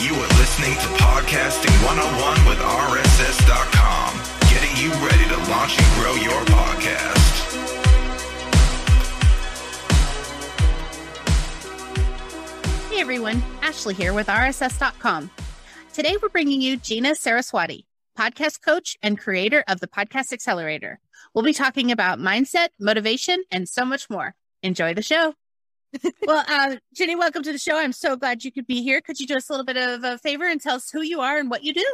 You are listening to Podcasting 101 with RSS.com, getting you ready to launch and grow your podcast. Hey everyone, Ashley here with RSS.com. Today we're bringing you Ginni Saraswati, podcast coach and creator of the Podcast Accelerator. We'll be talking about mindset, motivation, and so much more. Enjoy the show. Well, Ginni, welcome to the show. I'm so glad you could be here. Could you do us a little bit of a favor and tell us who you are and what you do?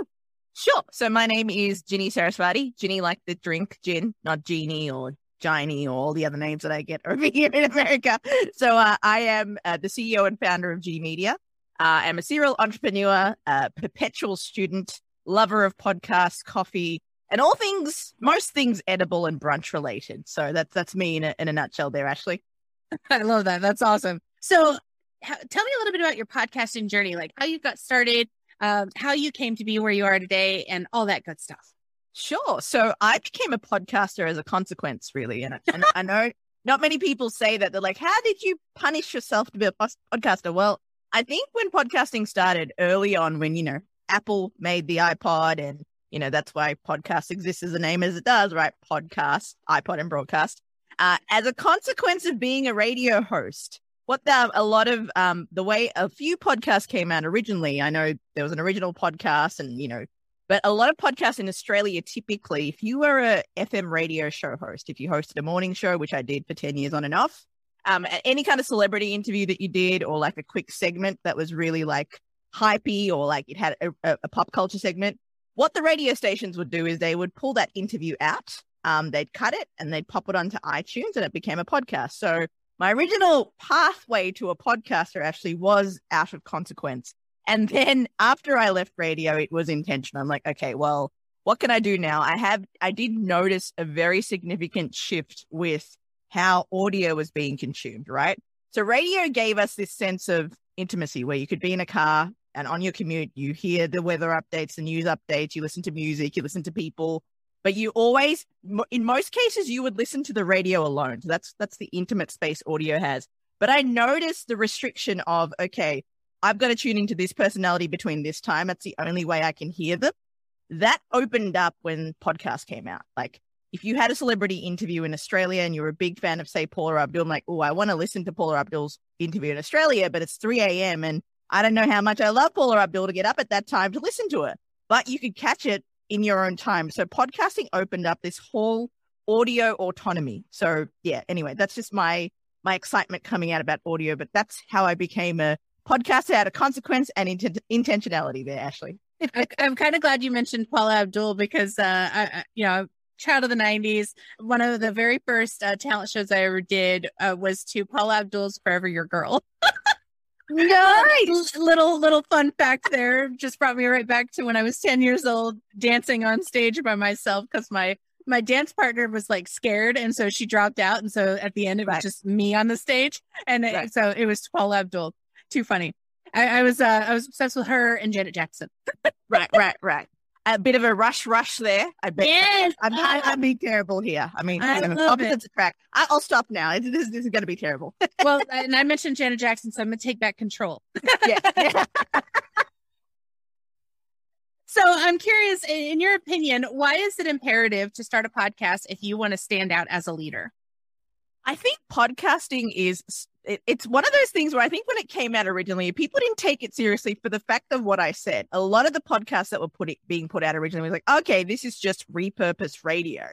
Sure. So my name is Ginni Saraswati. Ginni like the drink gin, not Ginni or Ginny or all the other names that I get over here in America. So I am the CEO and founder of Ginni Media. I'm a serial entrepreneur, a perpetual student, lover of podcasts, coffee, and all things, most things edible and brunch related. So that's me in a nutshell there, Ashley. I love that. That's awesome. So tell me a little bit about your podcasting journey, like how you got started, how you came to be where you are today and all that good stuff. Sure. So I became a podcaster as a consequence, really. And I know not many people say that. They're like, how did you punish yourself to be a podcaster? Well, I think when podcasting started early on when, Apple made the iPod and, that's why podcast exists as a name as it does, right? Podcast, iPod and broadcast. As a consequence of being a radio host, the way a few podcasts came out originally, I know there was an original podcast and, but a lot of podcasts in Australia, typically, if you were a FM radio show host, if you hosted a morning show, which I did for 10 years on and off, any kind of celebrity interview that you did or like a quick segment that was really like hypey or like it had a pop culture segment, what the radio stations would do is they would pull that interview out. They'd cut it and they'd pop it onto iTunes and it became a podcast. So my original pathway to a podcaster actually was out of consequence. And then after I left radio, it was intentional. I'm like, okay, well, what can I do now? I did notice a very significant shift with how audio was being consumed, right? So radio gave us this sense of intimacy where you could be in a car and on your commute, you hear the weather updates, the news updates, you listen to music, you listen to people. But you always, in most cases, you would listen to the radio alone. So that's the intimate space audio has. But I noticed the restriction of, okay, I've got to tune into this personality between this time. That's the only way I can hear them. That opened up when podcasts came out. Like if you had a celebrity interview in Australia and you were a big fan of, say, Paula Abdul, I'm like, oh, I want to listen to Paula Abdul's interview in Australia, but it's 3 a.m. and I don't know how much I love Paula Abdul to get up at that time to listen to her. But you could catch it in your own time. So podcasting opened up this whole audio autonomy. So yeah, anyway, that's just my excitement coming out about audio, but that's how I became a podcaster out of consequence and intentionality there, Ashley. I'm kind of glad you mentioned Paula Abdul because, child of the 90s, one of the very first talent shows I ever did was to Paula Abdul's Forever Your Girl. Nice. Little fun fact there just brought me right back to when I was 10 years old dancing on stage by myself because my dance partner was like scared and so she dropped out and so at the end it was just me on the stage and so it was Paula Abdul. Too funny. I was obsessed with her and Janet Jackson. right. A bit of a rush there. I bet. Yes. I'm being terrible here. I mean, opposites attract. I'll stop now. This is going to be terrible. Well, and I mentioned Janet Jackson, so I'm going to take back control. Yeah. So I'm curious, in your opinion, why is it imperative to start a podcast if you want to stand out as a leader? I think podcasting it's one of those things where I think when it came out originally, people didn't take it seriously for the fact of what I said. A lot of the podcasts that were being put out originally was like, okay, this is just repurposed radio.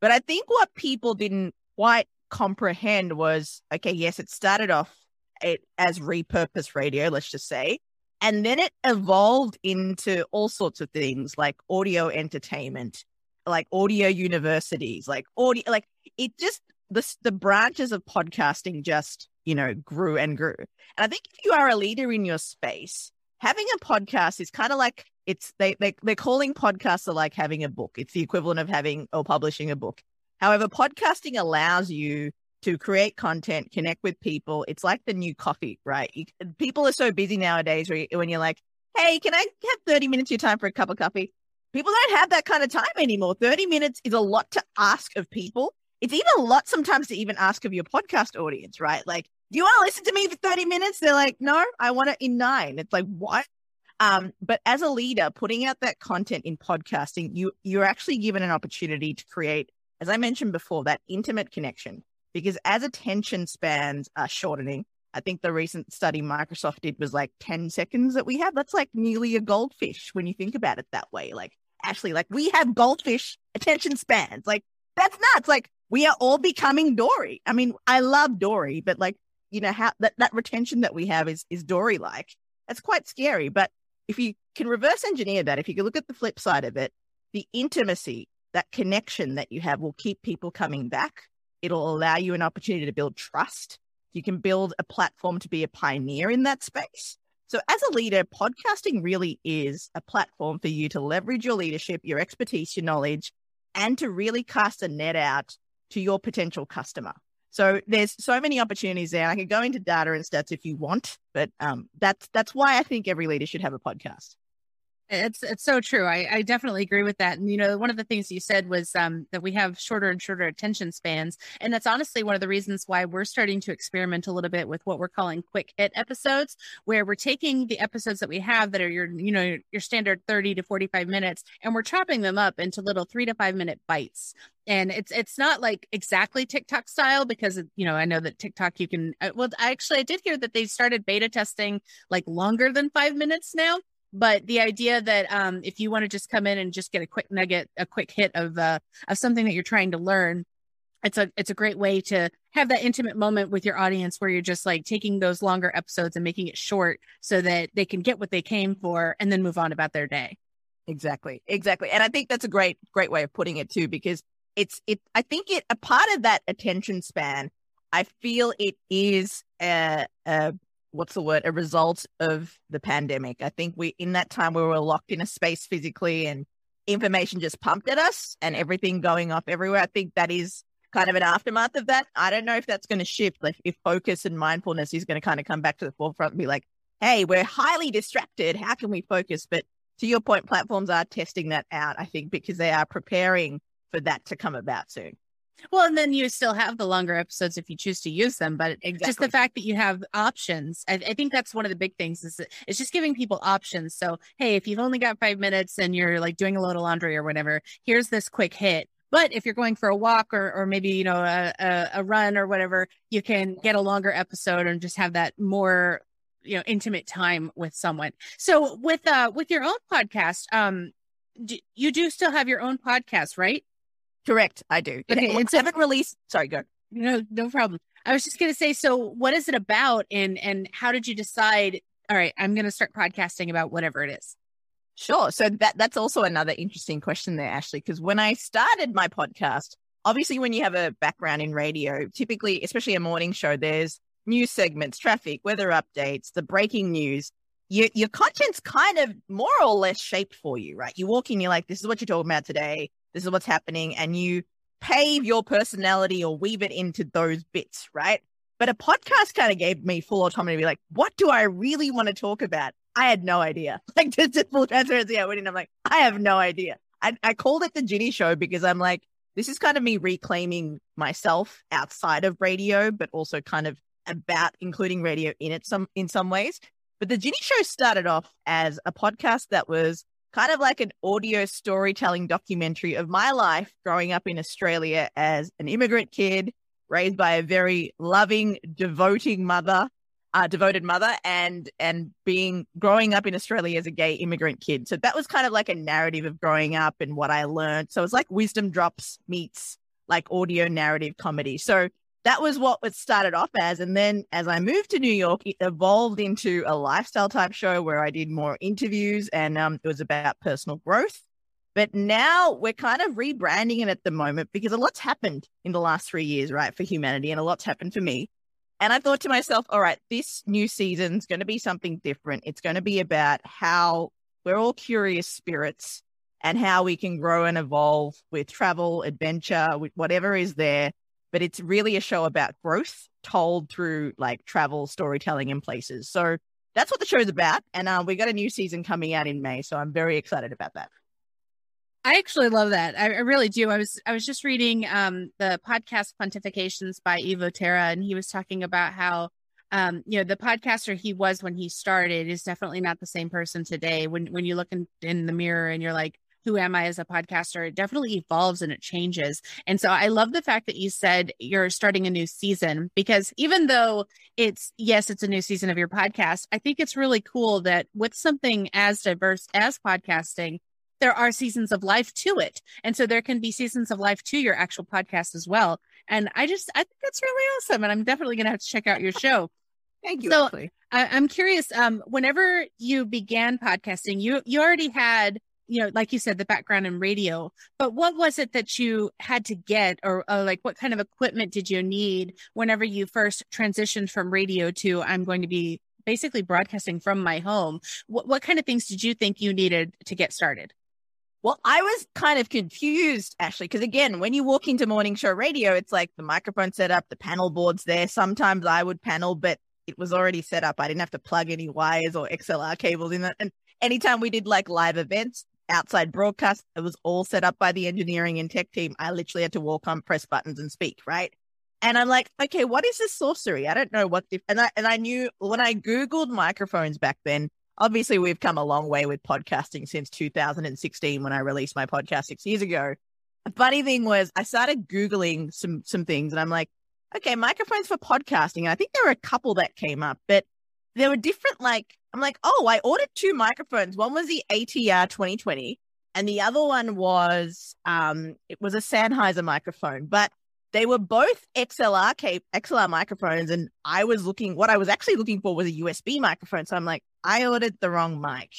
But I think what people didn't quite comprehend was, okay, yes, it started off as repurposed radio, let's just say. And then it evolved into all sorts of things like audio entertainment, like audio universities, like audio, like it just, the branches of podcasting just, grew and grew. And I think if you are a leader in your space, having a podcast is kind of like they're calling podcasts are like having a book. It's the equivalent of having or publishing a book. However, podcasting allows you to create content, connect with people. It's like the new coffee, right? People are so busy nowadays when you're like, hey, can I have 30 minutes of your time for a cup of coffee? People don't have that kind of time anymore. 30 minutes is a lot to ask of people. It's even a lot sometimes to even ask of your podcast audience, right? Like, do you want to listen to me for 30 minutes? They're like, no, I want it in 9. It's like, what? But as a leader, putting out that content in podcasting, you're actually given an opportunity to create, as I mentioned before, that intimate connection. Because as attention spans are shortening, I think the recent study Microsoft did was like 10 seconds that we have. That's like nearly a goldfish when you think about it that way. Like, actually, like we have goldfish attention spans. Like, that's nuts. Like, we are all becoming Dory. I mean, I love Dory, but like, you know, how that retention that we have is Dory-like. That's quite scary. But if you can reverse engineer that, if you can look at the flip side of it, the intimacy, that connection that you have will keep people coming back. It'll allow you an opportunity to build trust. You can build a platform to be a pioneer in that space. So as a leader, podcasting really is a platform for you to leverage your leadership, your expertise, your knowledge, and to really cast a net out to your potential customer. So there's so many opportunities there. I can go into data and stats if you want, but that's why I think every leader should have a podcast. It's so true. I definitely agree with that. And, you know, one of the things you said was that we have shorter and shorter attention spans. And that's honestly one of the reasons why we're starting to experiment a little bit with what we're calling quick hit episodes, where we're taking the episodes that we have that are your standard 30 to 45 minutes, and we're chopping them up into little 3 to 5 minute bites. And it's not like exactly TikTok style because, you know, I know that TikTok you can, well, I did hear that they started beta testing like longer than 5 minutes now. But the idea that if you want to just come in and just get a quick nugget, a quick hit of something that you're trying to learn, it's a great way to have that intimate moment with your audience where you're just like taking those longer episodes and making it short so that they can get what they came for and then move on about their day. Exactly. And I think that's a great way of putting it too, because I think a part of that attention span, I feel it is a result of the pandemic. I think in that time, we were locked in a space physically and information just pumped at us and everything going off everywhere. I think that is kind of an aftermath of that. I don't know if that's going to shift, like if focus and mindfulness is going to kind of come back to the forefront and be like, hey, we're highly distracted. How can we focus? But to your point, platforms are testing that out, I think, because they are preparing for that to come about soon. Well, and then you still have the longer episodes if you choose to use them, but just the fact that you have options, I think that's one of the big things is it's just giving people options. So, hey, if you've only got 5 minutes and you're like doing a load of laundry or whatever, here's this quick hit. But if you're going for a walk or maybe, you know, a run or whatever, you can get a longer episode and just have that more, you know, intimate time with someone. So with your own podcast, you do still have your own podcast, right? Correct. I do. Okay, I haven't released. Sorry, go. No problem. I was just going to say, so what is it about and how did you decide, all right, I'm going to start podcasting about whatever it is? Sure. So that's also another interesting question there, Ashley, because when I started my podcast, obviously when you have a background in radio, typically, especially a morning show, there's news segments, traffic, weather updates, the breaking news. Your content's kind of more or less shaped for you, right? You walk in, you're like, this is what you're talking about today. This is what's happening, and you pave your personality or weave it into those bits, right? But a podcast kind of gave me full autonomy to be like, what do I really want to talk about? I had no idea. Like, just full transparency, I went in, I'm like, I have no idea. I called it The Ginni Show because I'm like, this is kind of me reclaiming myself outside of radio, but also kind of about including radio in it in some ways. But The Ginni Show started off as a podcast that was kind of like an audio storytelling documentary of my life growing up in Australia as an immigrant kid, raised by a very loving, devoted mother, and growing up in Australia as a gay immigrant kid. So that was kind of like a narrative of growing up and what I learned. So it's like Wisdom Drops meets like audio narrative comedy. So that was what it started off as. And then as I moved to New York, it evolved into a lifestyle type show where I did more interviews and it was about personal growth. But now we're kind of rebranding it at the moment because a lot's happened in the last 3 years, right, for humanity, and a lot's happened for me. And I thought to myself, all right, this new season's going to be something different. It's going to be about how we're all curious spirits and how we can grow and evolve with travel, adventure, with whatever is there. But it's really a show about growth told through like travel, storytelling and places. So that's what the show's about. And we got a new season coming out in May. So I'm very excited about that. I actually love that. I really do. I was just reading the podcast Pontifications by Evo Terra, and he was talking about how the podcaster he was when he started is definitely not the same person today. When you look in the mirror and you're like, who am I as a podcaster? It definitely evolves and it changes. And so I love the fact that you said you're starting a new season, because even though it's a new season of your podcast, I think it's really cool that with something as diverse as podcasting, there are seasons of life to it. And so there can be seasons of life to your actual podcast as well. And I think that's really awesome. And I'm definitely going to have to check out your show. Thank you. So I'm curious, whenever you began podcasting, you already had, like you said, the background in radio, but what was it that you had to get, or like what kind of equipment did you need whenever you first transitioned from radio to I'm going to be basically broadcasting from my home? What kind of things did you think you needed to get started? Well, I was kind of confused, Ashley, because again, when you walk into morning show radio, it's like the microphone set up, the panel board's there. Sometimes I would panel, but it was already set up. I didn't have to plug any wires or XLR cables in it. And anytime we did like live events, outside broadcast, it was all set up by the engineering and tech team. I literally had to walk on, press buttons and speak, right? And I'm like, okay, what is this sorcery? I don't know what the... And I knew when I Googled microphones back then. Obviously, we've come a long way with podcasting since 2016 when I released my podcast 6 years ago. The funny thing was I started Googling some things and I'm like, okay, microphones for podcasting. And I think there were a couple that came up, but there were different, like, I'm like, oh, I ordered two microphones. One was the ATR 2020 and the other one was, it was a Sennheiser microphone, but they were both XLR microphones. And what I was actually looking for was a USB microphone. So I'm like, I ordered the wrong mic.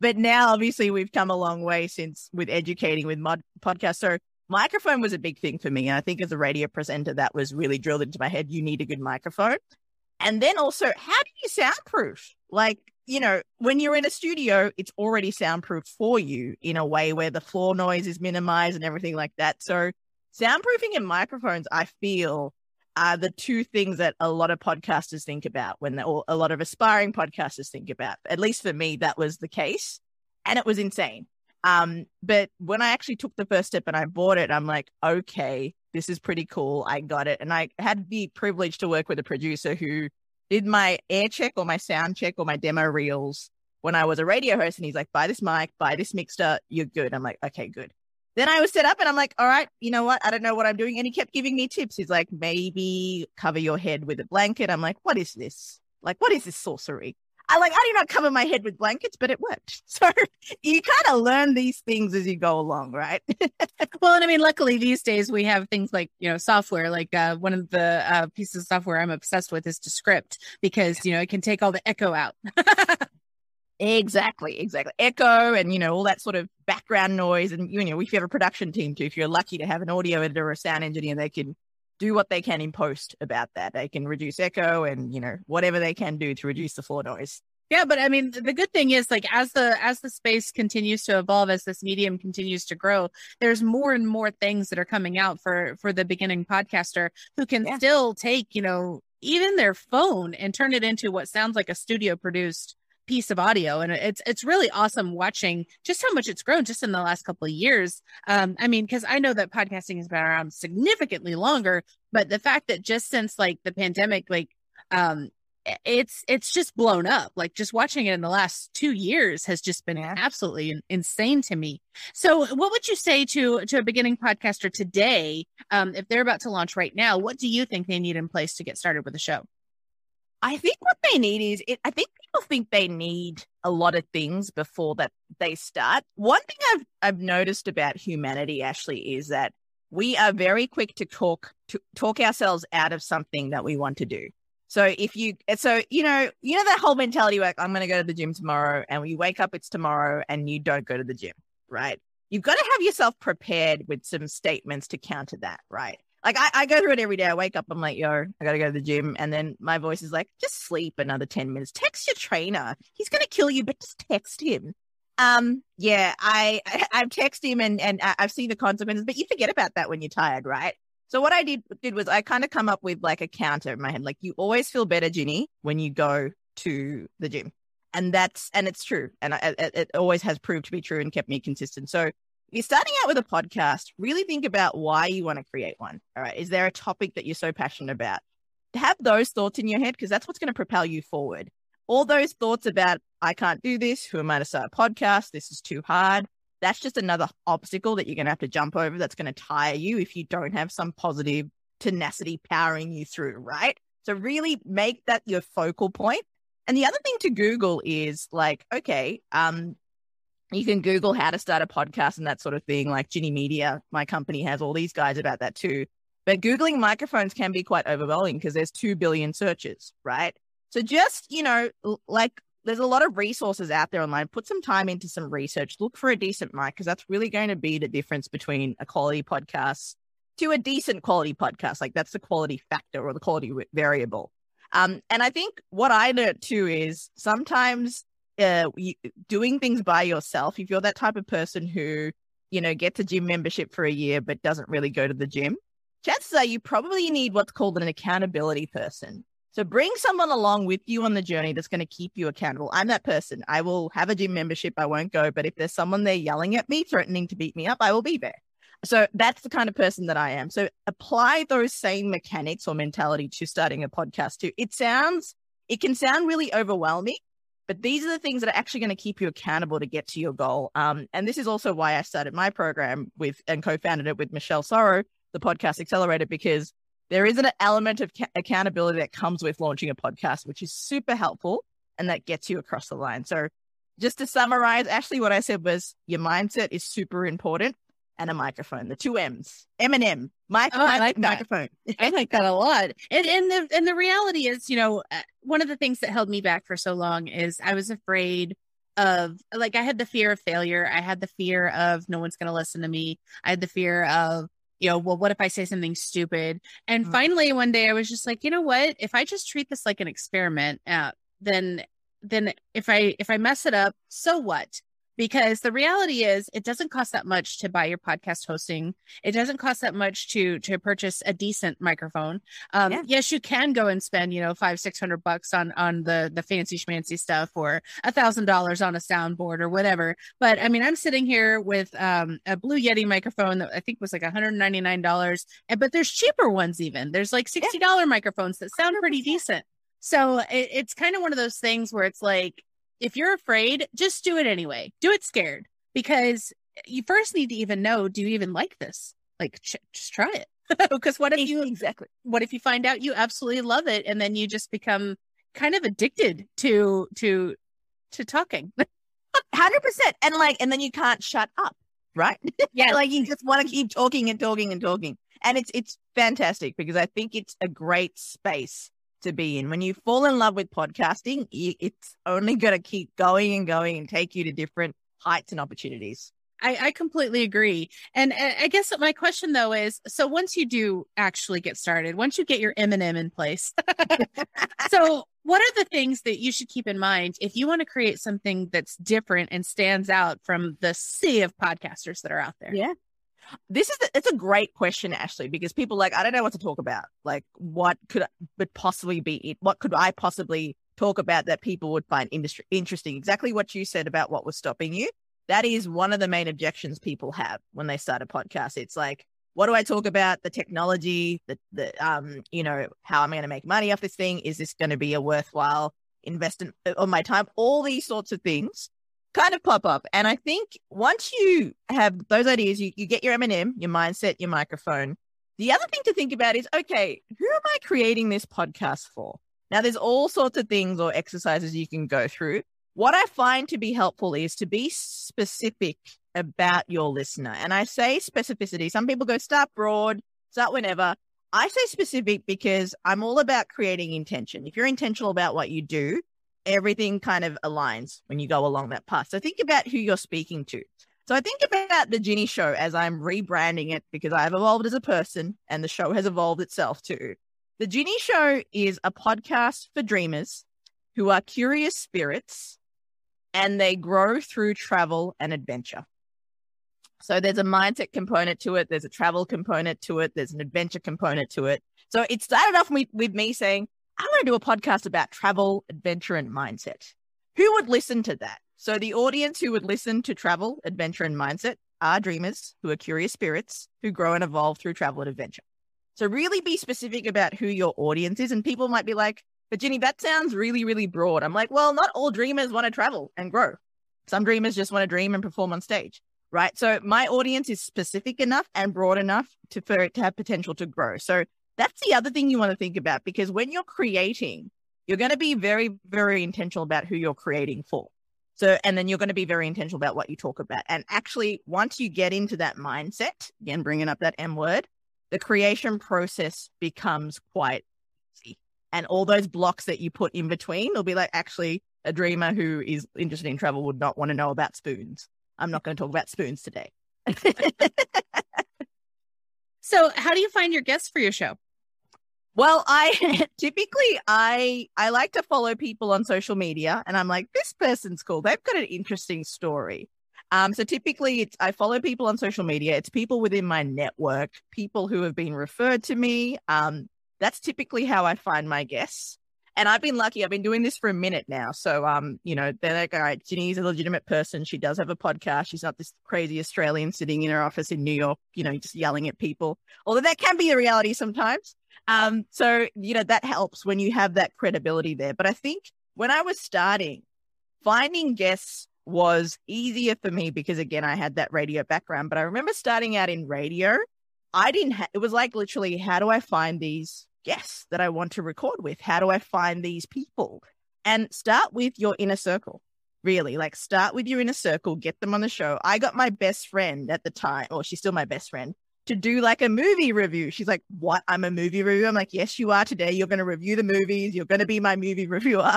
But now obviously we've come a long way since with educating with podcasts. So microphone was a big thing for me. And I think as a radio presenter, that was really drilled into my head. You need a good microphone. And then also, how do you soundproof? Like, when you're in a studio, it's already soundproof for you in a way where the floor noise is minimized and everything like that. So soundproofing and microphones, I feel, are the two things that a lot of podcasters think about or a lot of aspiring podcasters think about. At least for me, that was the case. And it was insane. But when I actually took the first step and I bought it, I'm like, okay, this is pretty cool. I got it. And I had the privilege to work with a producer who did my air check or my sound check or my demo reels when I was a radio host. And he's like, buy this mic, buy this mixer, you're good. I'm like, okay, good. Then I was set up and I'm like, all right, you know what? I don't know what I'm doing. And he kept giving me tips. He's like, maybe cover your head with a blanket. I'm like, what is this? Like, what is this sorcery? I do not cover my head with blankets, but it worked. So you kind of learn these things as you go along, right? Well, and I mean, luckily these days we have things like, software, like one of the pieces of software I'm obsessed with is Descript, because, it can take all the echo out. Exactly. Echo and, all that sort of background noise. And, if you have a production team too, if you're lucky to have an audio editor or a sound engineer, they can do what they can in post about that. They can reduce echo and, whatever they can do to reduce the floor noise. Yeah. But I mean, the good thing is, like, as the space continues to evolve, as this medium continues to grow, there's more and more things that are coming out for the beginning podcaster who can still take, even their phone and turn it into what sounds like a studio produced piece of audio. And it's really awesome watching just how much it's grown just in the last couple of years. I mean, because I know that podcasting has been around significantly longer, but the fact that just since like the pandemic, like it's just blown up, like just watching it in the last 2 years has just been absolutely insane to me. So what would you say to a beginning podcaster today? If they're about to launch right now, what do you think they need in place to get started with the show? I think what they need I think people think they need a lot of things before that they start. One thing I've noticed about humanity, Ashley, is that we are very quick to talk ourselves out of something that we want to do. So you know that whole mentality, like, I'm going to go to the gym tomorrow, and when you wake up, it's tomorrow, and you don't go to the gym, right? You've got to have yourself prepared with some statements to counter that, right? Like I go through it every day. I wake up, I'm like, I got to go to the gym. And then my voice is like, just sleep another 10 minutes. Text your trainer. He's going to kill you, but just text him. I've texted him and I've seen the consequences, but you forget about that when you're tired, right? So what I did was I kind of come up with like a counter in my head. Like, you always feel better, Ginny, when you go to the gym. And it's true. And it always has proved to be true and kept me consistent. So if you're starting out with a podcast, really think about why you want to create one. All right. Is there a topic that you're so passionate about? have those thoughts in your head, because that's what's going to propel you forward. All those thoughts about, I can't do this, who am I to start a podcast, this is too hard. That's just another obstacle that you're going to have to jump over that's going to tire you if you don't have some positive tenacity powering you through, right? So really make that your focal point. And the other thing to Google is like, okay, you can Google how to start a podcast and that sort of thing, like Ginni Media, my company, has all these guys about that too. But Googling microphones can be quite overwhelming because there's 2 billion searches, right? So just, you know, like there's a lot of resources out there online. Put some time into some research. Look for a decent mic, because that's really going to be the difference between a quality podcast to a decent quality podcast. Like that's the quality factor or the quality variable. And I think what I learned too is sometimes doing things by yourself, if you're that type of person who, you know, gets a gym membership for a year but doesn't really go to the gym, chances are you probably need what's called an accountability person. So bring someone along with you on the journey that's going to keep you accountable. I'm that person. I will have a gym membership. I won't go. But if there's someone there yelling at me, threatening to beat me up, I will be there. So that's the kind of person that I am. So apply those same mechanics or mentality to starting a podcast too. It can sound really overwhelming, but these are the things that are actually going to keep you accountable to get to your goal. And this is also why I started my program with and co-founded it with Michelle Sorrow, The Podcast Accelerator, because there is an element of accountability that comes with launching a podcast, which is super helpful and that gets you across the line. So just to summarize, actually what I said was your mindset is super important. And a microphone, the 2 M's, M&M, microphone. Oh, I like that. Microphone. I like that a lot. And the reality is, you know, one of the things that held me back for so long is I was afraid of, like, I had the fear of failure. I had the fear of no one's going to listen to me. I had the fear of, you know, well, what if I say something stupid? And finally, one day I was just like, you know what? If I just treat this like an experiment, then if I mess it up, so what? Because the reality is it doesn't cost that much to buy your podcast hosting. It doesn't cost that much to purchase a decent microphone. Yes, you can go and spend, you know, $500-$600 on the fancy schmancy stuff, or $1,000 on a soundboard or whatever. But I mean, I'm sitting here with a Blue Yeti microphone that I think was like $199. But there's cheaper ones even. There's like $60 microphones that sound pretty decent. So it's kind of one of those things where it's like, if you're afraid, just do it anyway. Do it scared, because you first need to even know, do you even like this? Like, just try it. Because what if you find out you absolutely love it, and then you just become kind of addicted to talking. 100%. And then you can't shut up, right? Yeah. Like you just want to keep talking and talking and talking. And it's fantastic, because I think it's a great space to be in. When you fall in love with podcasting, it's only going to keep going and going and take you to different heights and opportunities. I completely agree. And I guess my question though is, so once you do actually get started, once you get your M&M in place, so what are the things that you should keep in mind if you want to create something that's different and stands out from the sea of podcasters that are out there? Yeah. It's a great question, Ashley, because people are like, I don't know what to talk about. Like, what could I possibly talk about that people would find interesting? Exactly what you said about what was stopping you. That is one of the main objections people have when they start a podcast. It's like, what do I talk about? The technology, how am I going to make money off this thing? Is this going to be a worthwhile investment of my time? All these sorts of things kind of pop up. And I think once you have those ideas, you get your M&M, your mindset, your microphone. The other thing to think about is, okay, who am I creating this podcast for? Now, there's all sorts of things or exercises you can go through. What I find to be helpful is to be specific about your listener. And I say specificity. Some people go start broad, start whenever. I say specific because I'm all about creating intention. If you're intentional about what you do, everything kind of aligns when you go along that path. So think about who you're speaking to. So I think about the Ginni Show as I'm rebranding it, because I've evolved as a person and the show has evolved itself too. The Ginni Show is a podcast for dreamers who are curious spirits, and they grow through travel and adventure. So there's a mindset component to it. There's a travel component to it. There's an adventure component to it. So it started off with me saying, I want to do a podcast about travel, adventure, and mindset. Who would listen to that? So the audience who would listen to travel, adventure, and mindset are dreamers who are curious spirits who grow and evolve through travel and adventure. So really be specific about who your audience is. And people might be like, but Ginni, that sounds really, really broad. I'm like, well, not all dreamers want to travel and grow. Some dreamers just want to dream and perform on stage, right? So my audience is specific enough and broad enough to, for it to have potential to grow. So that's the other thing you want to think about, because when you're creating, you're going to be very, very intentional about who you're creating for. So, and then you're going to be very intentional about what you talk about. And actually, once you get into that mindset, again, bringing up that M word, the creation process becomes quite easy. And all those blocks that you put in between will be like, actually, a dreamer who is interested in travel would not want to know about spoons. I'm not going to talk about spoons today. So how do you find your guests for your show? Well, I typically like to follow people on social media, and I'm like, this person's cool. They've got an interesting story. So typically I follow people on social media. It's people within my network, people who have been referred to me. That's typically how I find my guests. And I've been lucky. I've been doing this for a minute now. So, you know, they're like, all right, Ginni's a legitimate person. She does have a podcast. She's not this crazy Australian sitting in her office in New York, you know, just yelling at people. Although that can be the reality sometimes. So, you know, that helps when you have that credibility there. But I think when I was starting, finding guests was easier for me because, again, I had that radio background. But I remember starting out in radio, it was like literally, how do I find these guests that I want to record with? How do I find these people? And start with your inner circle, really. Like, start with your inner circle, get them on the show. I got my best friend at the time, or she's still my best friend, to do like a movie review. She's like, what? I'm a movie reviewer? I'm like, yes, you are today. You're going to review the movies. You're going to be my movie reviewer.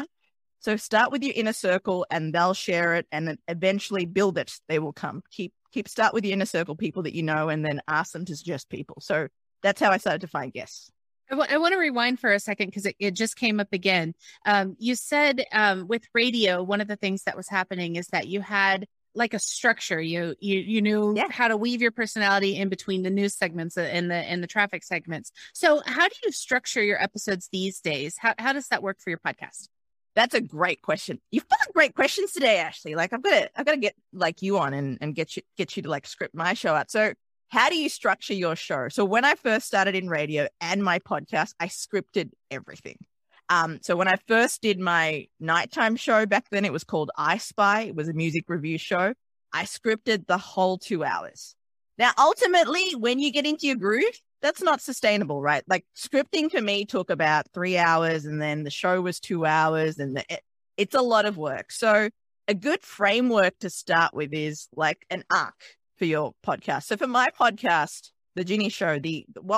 So start with your inner circle and they'll share it, and then eventually build it. They will come. Start with your inner circle, people that you know, and then ask them to suggest people. So that's how I started to find guests. I want to rewind for a second because it just came up again. You said with radio, one of the things that was happening is that you had like a structure. You knew how to weave your personality in between the news segments and the traffic segments. So how do you structure your episodes these days? How does that work for your podcast? That's a great question. You've got great questions today, Ashley. Like, I've got to get like you on and get you to like script my show out. So how do you structure your show? So when I first started in radio and my podcast, I scripted everything. So when I first did my nighttime show back then, it was called I Spy. It was a music review show. I scripted the whole 2 hours. Now, ultimately, when you get into your groove, that's not sustainable, right? Like, scripting for me took about 3 hours, and then the show was 2 hours, and it's a lot of work. So a good framework to start with is like an arc for your podcast. So for my podcast, The Ginni Show,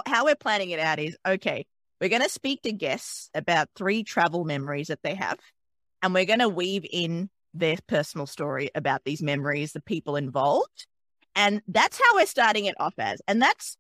how we're planning it out is, okay, we're going to speak to guests about 3 travel memories that they have, and we're going to weave in their personal story about these memories, the people involved. And that's how we're starting it off as. And that's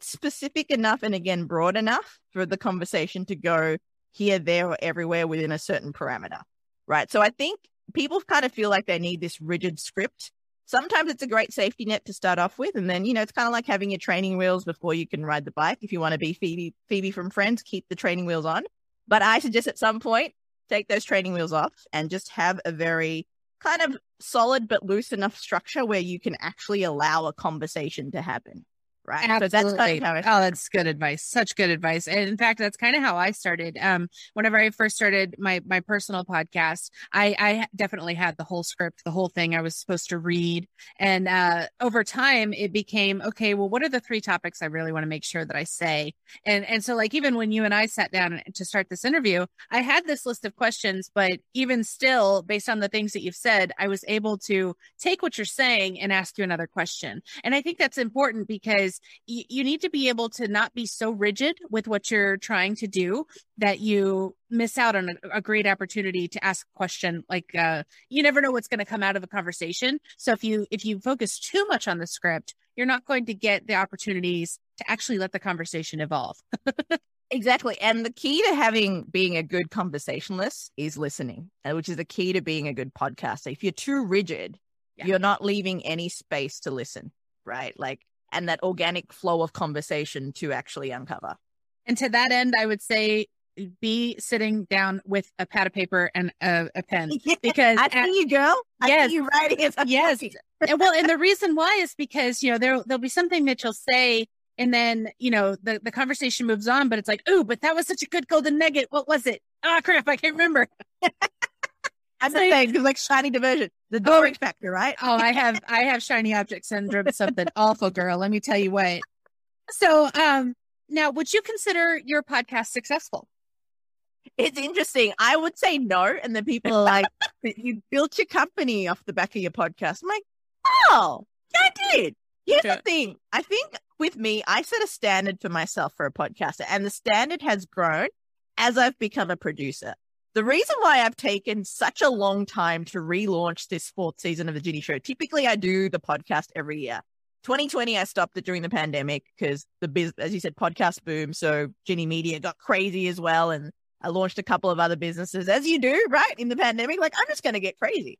specific enough and, again, broad enough for the conversation to go here, there, or everywhere within a certain parameter, right? So I think people kind of feel like they need this rigid script. Sometimes it's a great safety net to start off with. And then, you know, it's kind of like having your training wheels before you can ride the bike. If you want to be Phoebe from Friends, keep the training wheels on. But I suggest at some point, take those training wheels off and just have a very kind of solid but loose enough structure where you can actually allow a conversation to happen. Right. Absolutely. So that's kind of how that's good advice. Such good advice. And in fact, that's kind of how I started. Whenever I first started my personal podcast, I definitely had the whole script, the whole thing I was supposed to read. And over time it became, okay, well, what are the 3 topics I really want to make sure that I say? And so, like, even when you and I sat down to start this interview, I had this list of questions, but even still, based on the things that you've said, I was able to take what you're saying and ask you another question. And I think that's important because you need to be able to not be so rigid with what you're trying to do that you miss out on a great opportunity to ask a question. Like, you never know what's going to come out of a conversation. So if you focus too much on the script, you're not going to get the opportunities to actually let the conversation evolve. Exactly. And the key to being a good conversationalist is listening, which is the key to being a good podcaster. If you're too rigid, you're not leaving any space to listen, right? Like, and that organic flow of conversation to actually uncover. And to that end, I would say be sitting down with a pad of paper and a pen. Because I see you, girl. Yes. I see you writing. Yes. And the reason why is because, you know, there'll be something that you'll say And then, you know, the conversation moves on, but it's like, oh, but that was such a good golden nugget. What was it? Oh, crap. I can't remember. I'm just saying, because like shiny division, the boring factor, right? Oh, I have shiny object syndrome, something awful, girl. Let me tell you what. So now, would you consider your podcast successful? It's interesting. I would say no. And then people are like, but you built your company off the back of your podcast. I'm like, oh, I did. Here's the thing. I think with me, I set a standard for myself for a podcaster, and the standard has grown as I've become a producer. The reason why I've taken such a long time to relaunch this fourth season of The Ginni Show, typically I do the podcast every year. 2020, I stopped it during the pandemic because the business, as you said, podcast boom. So Ginni Media got crazy as well. And I launched a couple of other businesses, as you do, right? In the pandemic, like, I'm just going to get crazy.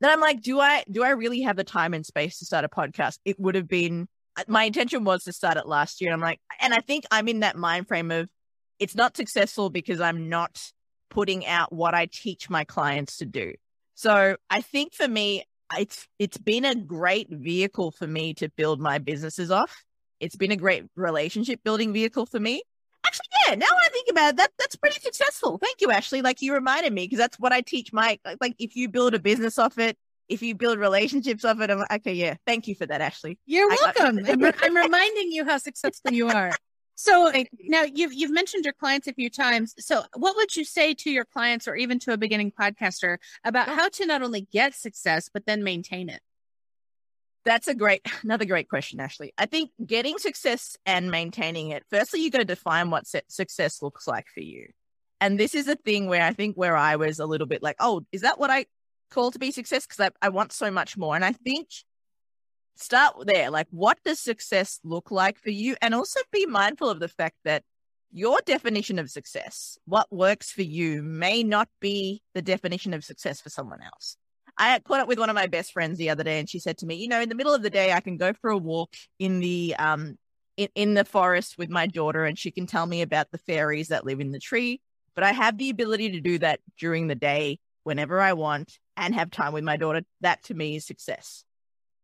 Then I'm like, do I really have the time and space to start a podcast? It would have been, my intention was to start it last year. I'm like, and I think I'm in that mind frame of it's not successful because I'm not putting out what I teach my clients to do. So I think for me, it's been a great vehicle for me to build my businesses off. It's been a great relationship building vehicle for me. Actually, yeah, now I think about it, that's pretty successful. Thank you, Ashley. Like, you reminded me, because that's what I teach my, like, if you build a business off it, if you build relationships off it, I'm like, okay, yeah, thank you for that, Ashley. You're welcome. I'm reminding you how successful you are. So now you've mentioned your clients a few times. So what would you say to your clients or even to a beginning podcaster about how to not only get success, but then maintain it? That's another great question, Ashley. I think getting success and maintaining it, firstly, you've got to define what success looks like for you. And this is a thing where I think where I was a little bit like, oh, is that what I call to be success? Because I want so much more. And I think start there. Like, what does success look like for you? And also be mindful of the fact that your definition of success, what works for you, may not be the definition of success for someone else. I caught up with one of my best friends the other day, and she said to me, you know, in the middle of the day, I can go for a walk in the in the forest with my daughter, and she can tell me about the fairies that live in the tree. But I have the ability to do that during the day whenever I want and have time with my daughter. That to me is success.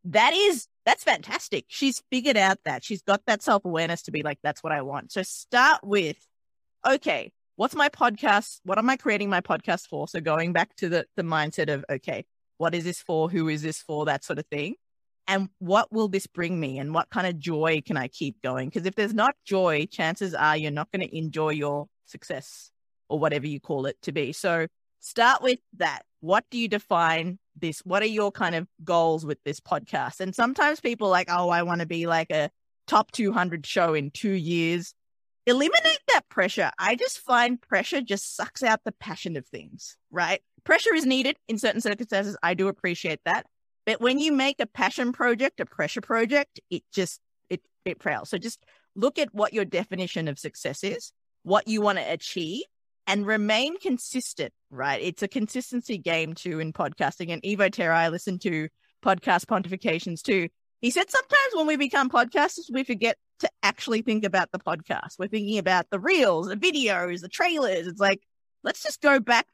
That's fantastic. She's figured out that. She's got that self-awareness to be like, that's what I want. So start with, okay, what's my podcast? What am I creating my podcast for? So going back to the mindset of, okay, what is this for? Who is this for? That sort of thing. And what will this bring me? And what kind of joy can I keep going? Because if there's not joy, chances are you're not going to enjoy your success or whatever you call it to be. So start with that. What do you define this? What are your kind of goals with this podcast? And sometimes people are like, oh, I want to be like a top 200 show in 2 years. Eliminate that pressure. I just find pressure just sucks out the passion of things, right? Pressure is needed in certain circumstances. I do appreciate that. But when you make a passion project, a pressure project, it fails. So just look at what your definition of success is, what you want to achieve, and remain consistent, right? It's a consistency game too in podcasting. And Evo Terra, I listen to podcast pontifications too. He said sometimes when we become podcasters, we forget to actually think about the podcast. We're thinking about the reels, the videos, the trailers. It's like, let's just go back.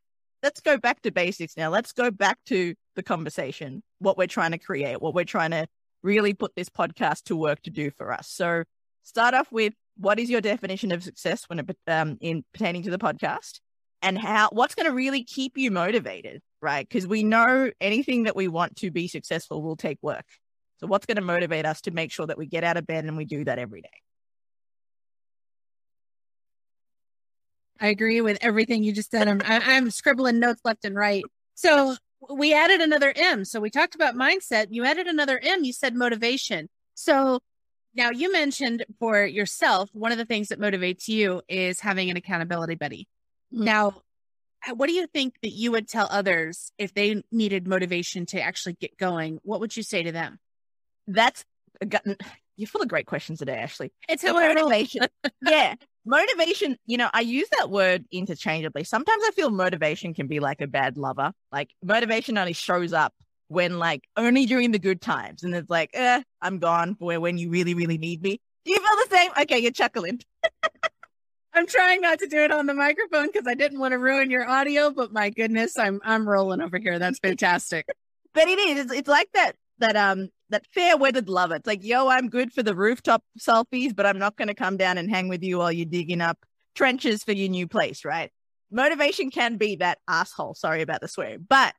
Let's go back to basics now. Let's go back to the conversation, what we're trying to create, what we're trying to really put this podcast to work to do for us. So start off with, what is your definition of success when it, in pertaining to the podcast, and what's going to really keep you motivated, right? Because we know anything that we want to be successful will take work. So what's going to motivate us to make sure that we get out of bed and we do that every day? I agree with everything you just said. I'm scribbling notes left and right. So we added another M. So we talked about mindset. You added another M. You said motivation. So now you mentioned for yourself, one of the things that motivates you is having an accountability buddy. Mm-hmm. Now, what do you think that you would tell others if they needed motivation to actually get going? What would you say to them? You're full of great questions today, Ashley. It's motivation. Yeah. Motivation, you know, I use that word interchangeably. Sometimes I feel motivation can be like a bad lover. Like, motivation only shows up when, like, only during the good times. And it's like, I'm gone for when you really, really need me. Do you feel the same? Okay, you're chuckling. I'm trying not to do it on the microphone because I didn't want to ruin your audio, but my goodness, I'm rolling over here. That's fantastic. But it is. It's like that that fair-weathered love. It's like, yo, I'm good for the rooftop selfies, but I'm not going to come down and hang with you while you're digging up trenches for your new place, right? Motivation can be that asshole. Sorry about the swearing. But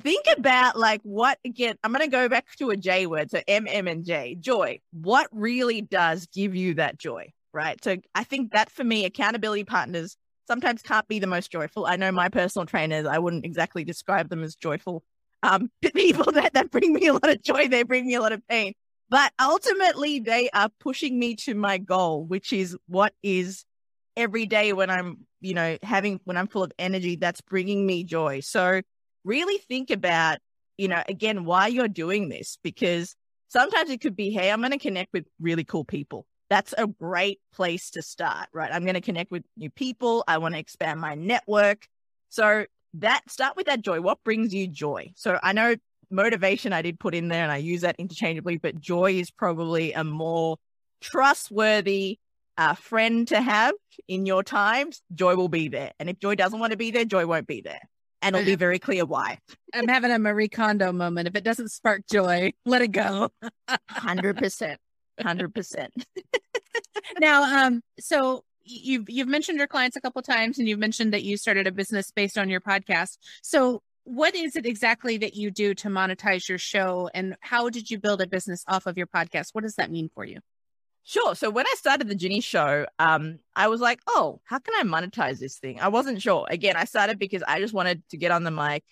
think about like what, again, I'm going to go back to a J word. So M and J, joy. What really does give you that joy, right? So I think that for me, accountability partners sometimes can't be the most joyful. I know my personal trainers, I wouldn't exactly describe them as joyful. People that bring me a lot of joy, they bring me a lot of pain. But ultimately, they are pushing me to my goal, which is what is every day when I'm, you know, when I'm full of energy, that's bringing me joy. So really think about, you know, again, why you're doing this, because sometimes it could be, hey, I'm going to connect with really cool people. That's a great place to start, right? I'm going to connect with new people. I want to expand my network. So start with that joy. What brings you joy? So I know motivation I did put in there and I use that interchangeably, but joy is probably a more trustworthy friend to have in your times. Joy will be there. And if joy doesn't want to be there, joy won't be there. And it'll be very clear why. I'm having a Marie Kondo moment. If it doesn't spark joy, let it go. 100%. 100%. Now, so you've mentioned your clients a couple of times and you've mentioned that you started a business based on your podcast. So what is it exactly that you do to monetize your show and how did you build a business off of your podcast? What does that mean for you? Sure. So when I started the Ginni Show, I was like, oh, how can I monetize this thing? I wasn't sure. Again, I started because I just wanted to get on the mic,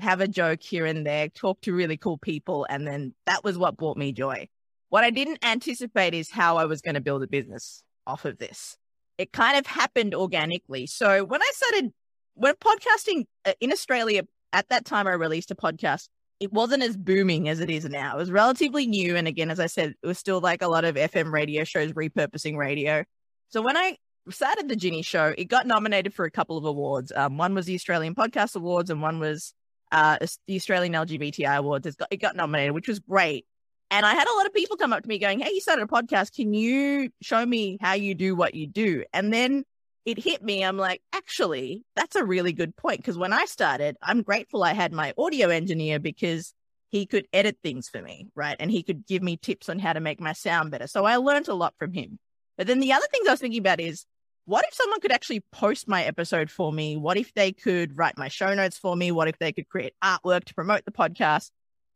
have a joke here and there, talk to really cool people. And then that was what brought me joy. What I didn't anticipate is how I was going to build a business off of this. It kind of happened organically. So when I started, when podcasting in Australia, at that time I released a podcast, it wasn't as booming as it is now. It was relatively new. And again, as I said, it was still like a lot of FM radio shows repurposing radio. So when I started the Ginni Show, it got nominated for a couple of awards. One was the Australian Podcast Awards and one was the Australian LGBTI Awards. It got nominated, which was great. And I had a lot of people come up to me going, hey, you started a podcast. Can you show me how you do what you do? And then it hit me. I'm like, actually, that's a really good point. Because when I started, I'm grateful I had my audio engineer because he could edit things for me, right? And he could give me tips on how to make my sound better. So I learned a lot from him. But then the other things I was thinking about is, what if someone could actually post my episode for me? What if they could write my show notes for me? What if they could create artwork to promote the podcast?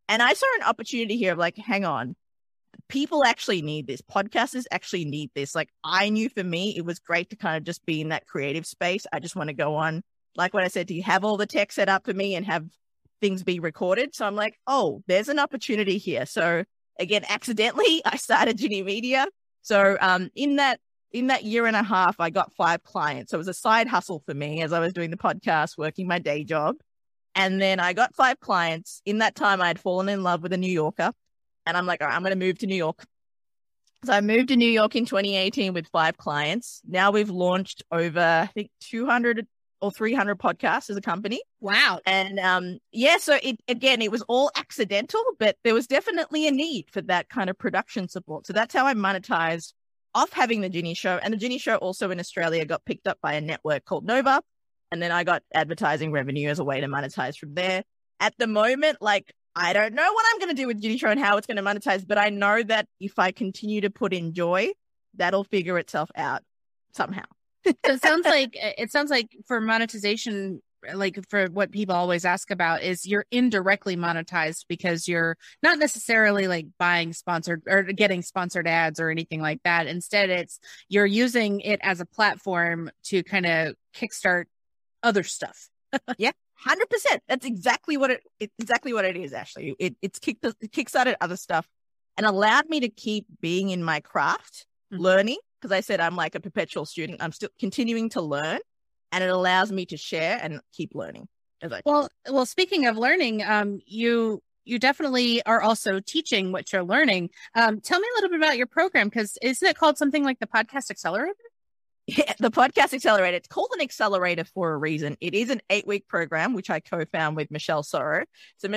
And I saw an opportunity here of like, hang on, people actually need this. Podcasters actually need this. Like I knew for me, it was great to kind of just be in that creative space. I just want to go on. Like when I said, do you have all the tech set up for me and have things be recorded? So I'm like, oh, there's an opportunity here. So again, accidentally, I started Ginni Media. So in that year and a half, I got 5 clients. So it was a side hustle for me as I was doing the podcast, working my day job. And then I got 5 clients. In that time, I had fallen in love with a New Yorker. And I'm like, all right, I'm going to move to New York. So I moved to New York in 2018 with 5 clients. Now we've launched over, I think, 200 or 300 podcasts as a company. Wow. And yeah, so it was all accidental, but there was definitely a need for that kind of production support. So that's how I monetized off having the Ginni Show. And the Ginni Show also in Australia got picked up by a network called Nova. And then I got advertising revenue as a way to monetize from there. At the moment, like, I don't know what I'm going to do with Ginni Show and how it's going to monetize, but I know that if I continue to put in joy, that'll figure itself out somehow. So it sounds like for monetization, like for what people always ask about is you're indirectly monetized because you're not necessarily like buying sponsored or getting sponsored ads or anything like that. Instead, you're using it as a platform to kind of kickstart other stuff. Yeah, 100%. That's exactly what it is, Ashley. It's kickstarted other stuff and allowed me to keep being in my craft, learning, because I said I'm like a perpetual student. I'm still continuing to learn, and it allows me to share and keep learning. Well, speaking of learning, you definitely are also teaching what you're learning. Tell me a little bit about your program, because isn't it called something like the Podcast Accelerator? Yeah, the Podcast Accelerator. It's called an accelerator for a reason. It is an 8-week program, which I co-found with Michelle Sorrow. So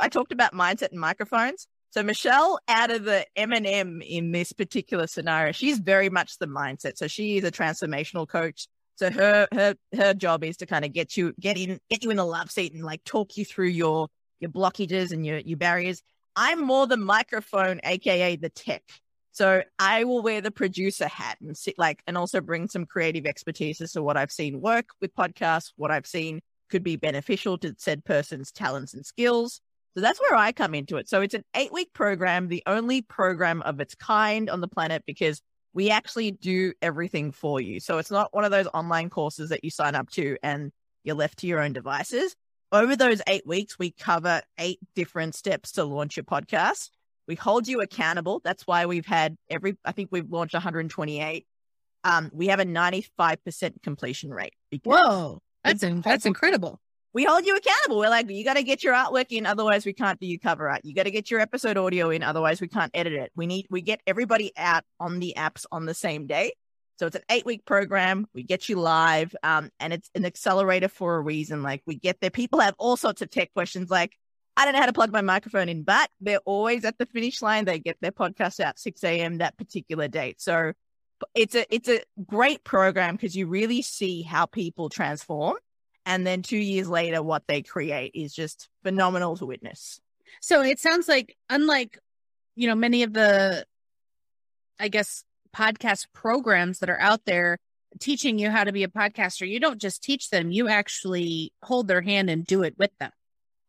I talked about mindset and microphones. So Michelle, out of the M&M in this particular scenario, she's very much the mindset. So she is a transformational coach. So her job is to kind of get you in the love seat and like talk you through your blockages and your barriers. I'm more the microphone, aka the tech. So I will wear the producer hat and sit and also bring some creative expertise as to what I've seen work with podcasts, what I've seen could be beneficial to said person's talents and skills. So that's where I come into it. So it's an 8-week program, the only program of its kind on the planet, because we actually do everything for you. So it's not one of those online courses that you sign up to and you're left to your own devices. Over those 8 weeks, we cover 8 different steps to launch your podcast. We hold you accountable. That's why we've had I think we've launched 128. We have a 95% completion rate. Whoa, that's incredible. We hold you accountable. We're like, you got to get your artwork in. Otherwise we can't do your cover art. You got to get your episode audio in. Otherwise we can't edit it. We get everybody out on the apps on the same day. So it's an 8-week program. We get you live. And it's an accelerator for a reason. Like, we get there. People have all sorts of tech questions. Like, I don't know how to plug my microphone in, but they're always at the finish line. They get their podcast out 6 a.m. that particular date. So it's a great program because you really see how people transform. And then 2 years later, what they create is just phenomenal to witness. So it sounds like, unlike, many of the, podcast programs that are out there teaching you how to be a podcaster, you don't just teach them, you actually hold their hand and do it with them.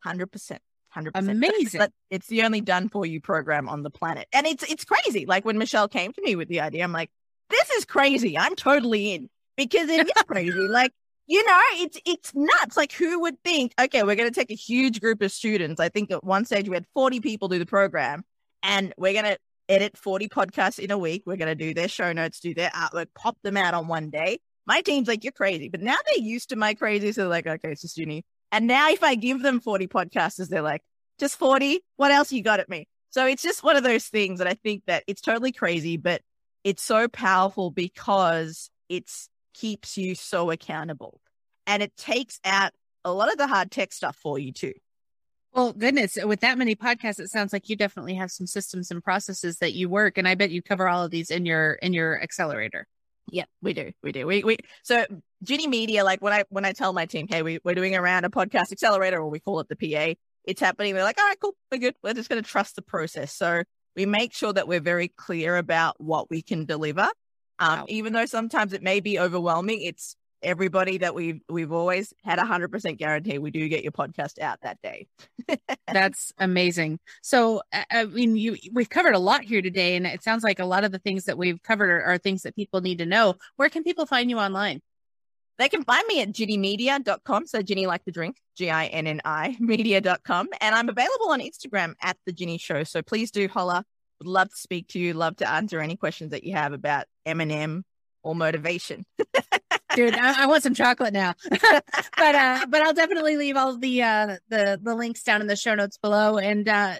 100%. 100%. Amazing. It's the only done for you program on the planet. And it's crazy. Like, when Michelle came to me with the idea, I'm like, this is crazy. I'm totally in, because it is crazy. It's nuts. Like, who would think, okay, we're going to take a huge group of students. I think at one stage we had 40 people do the program, and we're going to edit 40 podcasts in a week. We're going to do their show notes, do their artwork, pop them out on one day. My team's like, you're crazy. But now they're used to my crazy. So they're like, okay, it's just uni. And now if I give them 40 podcasters, they're like, just 40? What else you got at me? So it's just one of those things that I think that it's totally crazy, but it's so powerful because it's keeps you so accountable, and it takes out a lot of the hard tech stuff for you too. Well, goodness, with that many podcasts, it sounds like you definitely have some systems and processes that you work, and I bet you cover all of these in your accelerator. Yeah, we do. So Ginni Media, when I tell my team, hey, we're doing around a podcast accelerator, or we call it the PA, it's happening. We're like, all right, cool, we're good. We're just going to trust the process. So we make sure that we're very clear about what we can deliver. Wow. Even though sometimes it may be overwhelming, it's everybody that we've always had 100% guarantee we do get your podcast out that day. That's amazing. So, I mean, we've covered a lot here today, and it sounds like a lot of the things that we've covered are things that people need to know. Where can people find you online? They can find me at ginnimedia.com. So Ginni, like the drink, Ginni, media.com. And I'm available on Instagram at The Ginni Show. So please do holler. Would love to speak to you. Love to answer any questions that you have about M&M or motivation. Dude, I want some chocolate now. but I'll definitely leave all the links down in the show notes below. And Ginni,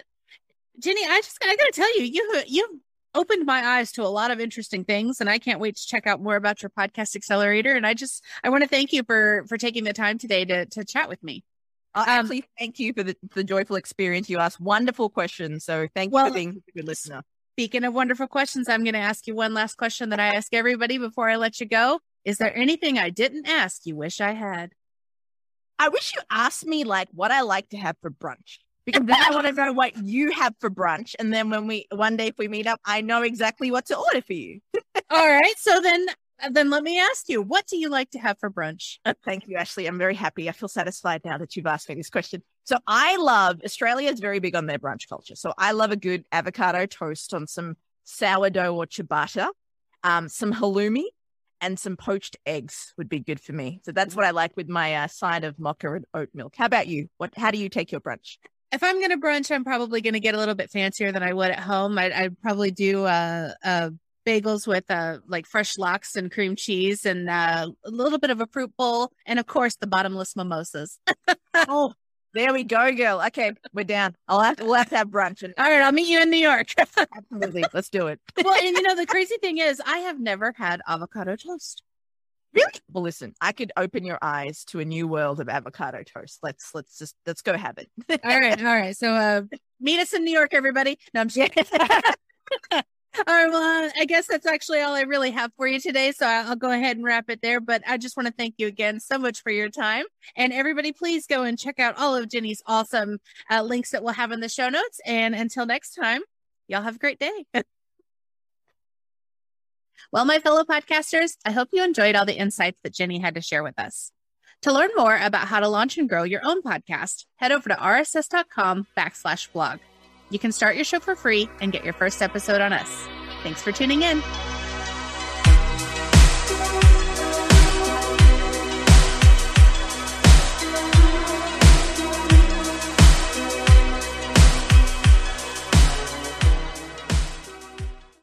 I gotta tell you, you've opened my eyes to a lot of interesting things, and I can't wait to check out more about your podcast accelerator. And I want to thank you for taking the time today to chat with me. I'll actually thank you for the joyful experience. You asked wonderful questions. So thank you for being a good listener. Speaking of wonderful questions, I'm going to ask you one last question that I ask everybody before I let you go. Is there anything I didn't ask you wish I had? I wish you asked me what I like to have for brunch, because then I want to know what you have for brunch. And then when one day if we meet up, I know exactly what to order for you. All right. So then let me ask you, what do you like to have for brunch? Thank you, Ashley. I'm very happy. I feel satisfied now that you've asked me this question. So Australia is very big on their brunch culture. So I love a good avocado toast on some sourdough or ciabatta, some halloumi, and some poached eggs would be good for me. So that's what I like with my side of mocha and oat milk. How about you? How do you take your brunch? If I'm going to brunch, I'm probably going to get a little bit fancier than I would at home. I'd probably do bagels with fresh lox and cream cheese and a little bit of a fruit bowl, and of course the bottomless mimosas. Oh, there we go, girl. Okay, we're down. We'll have to have brunch. All right, I'll meet you in New York. Absolutely, let's do it. Well, and the crazy thing is, I have never had avocado toast. Really? Well, listen, I could open your eyes to a new world of avocado toast. Let's go have it. All right. So meet us in New York, everybody. No, I'm just kidding. Well, I guess that's actually all I really have for you today. So I'll go ahead and wrap it there. But I just want to thank you again so much for your time. And everybody, please go and check out all of Ginni's awesome links that we'll have in the show notes. And until next time, y'all have a great day. Well, my fellow podcasters, I hope you enjoyed all the insights that Ginni had to share with us. To learn more about how to launch and grow your own podcast, head over to rss.com/blog. You can start your show for free and get your first episode on us. Thanks for tuning in.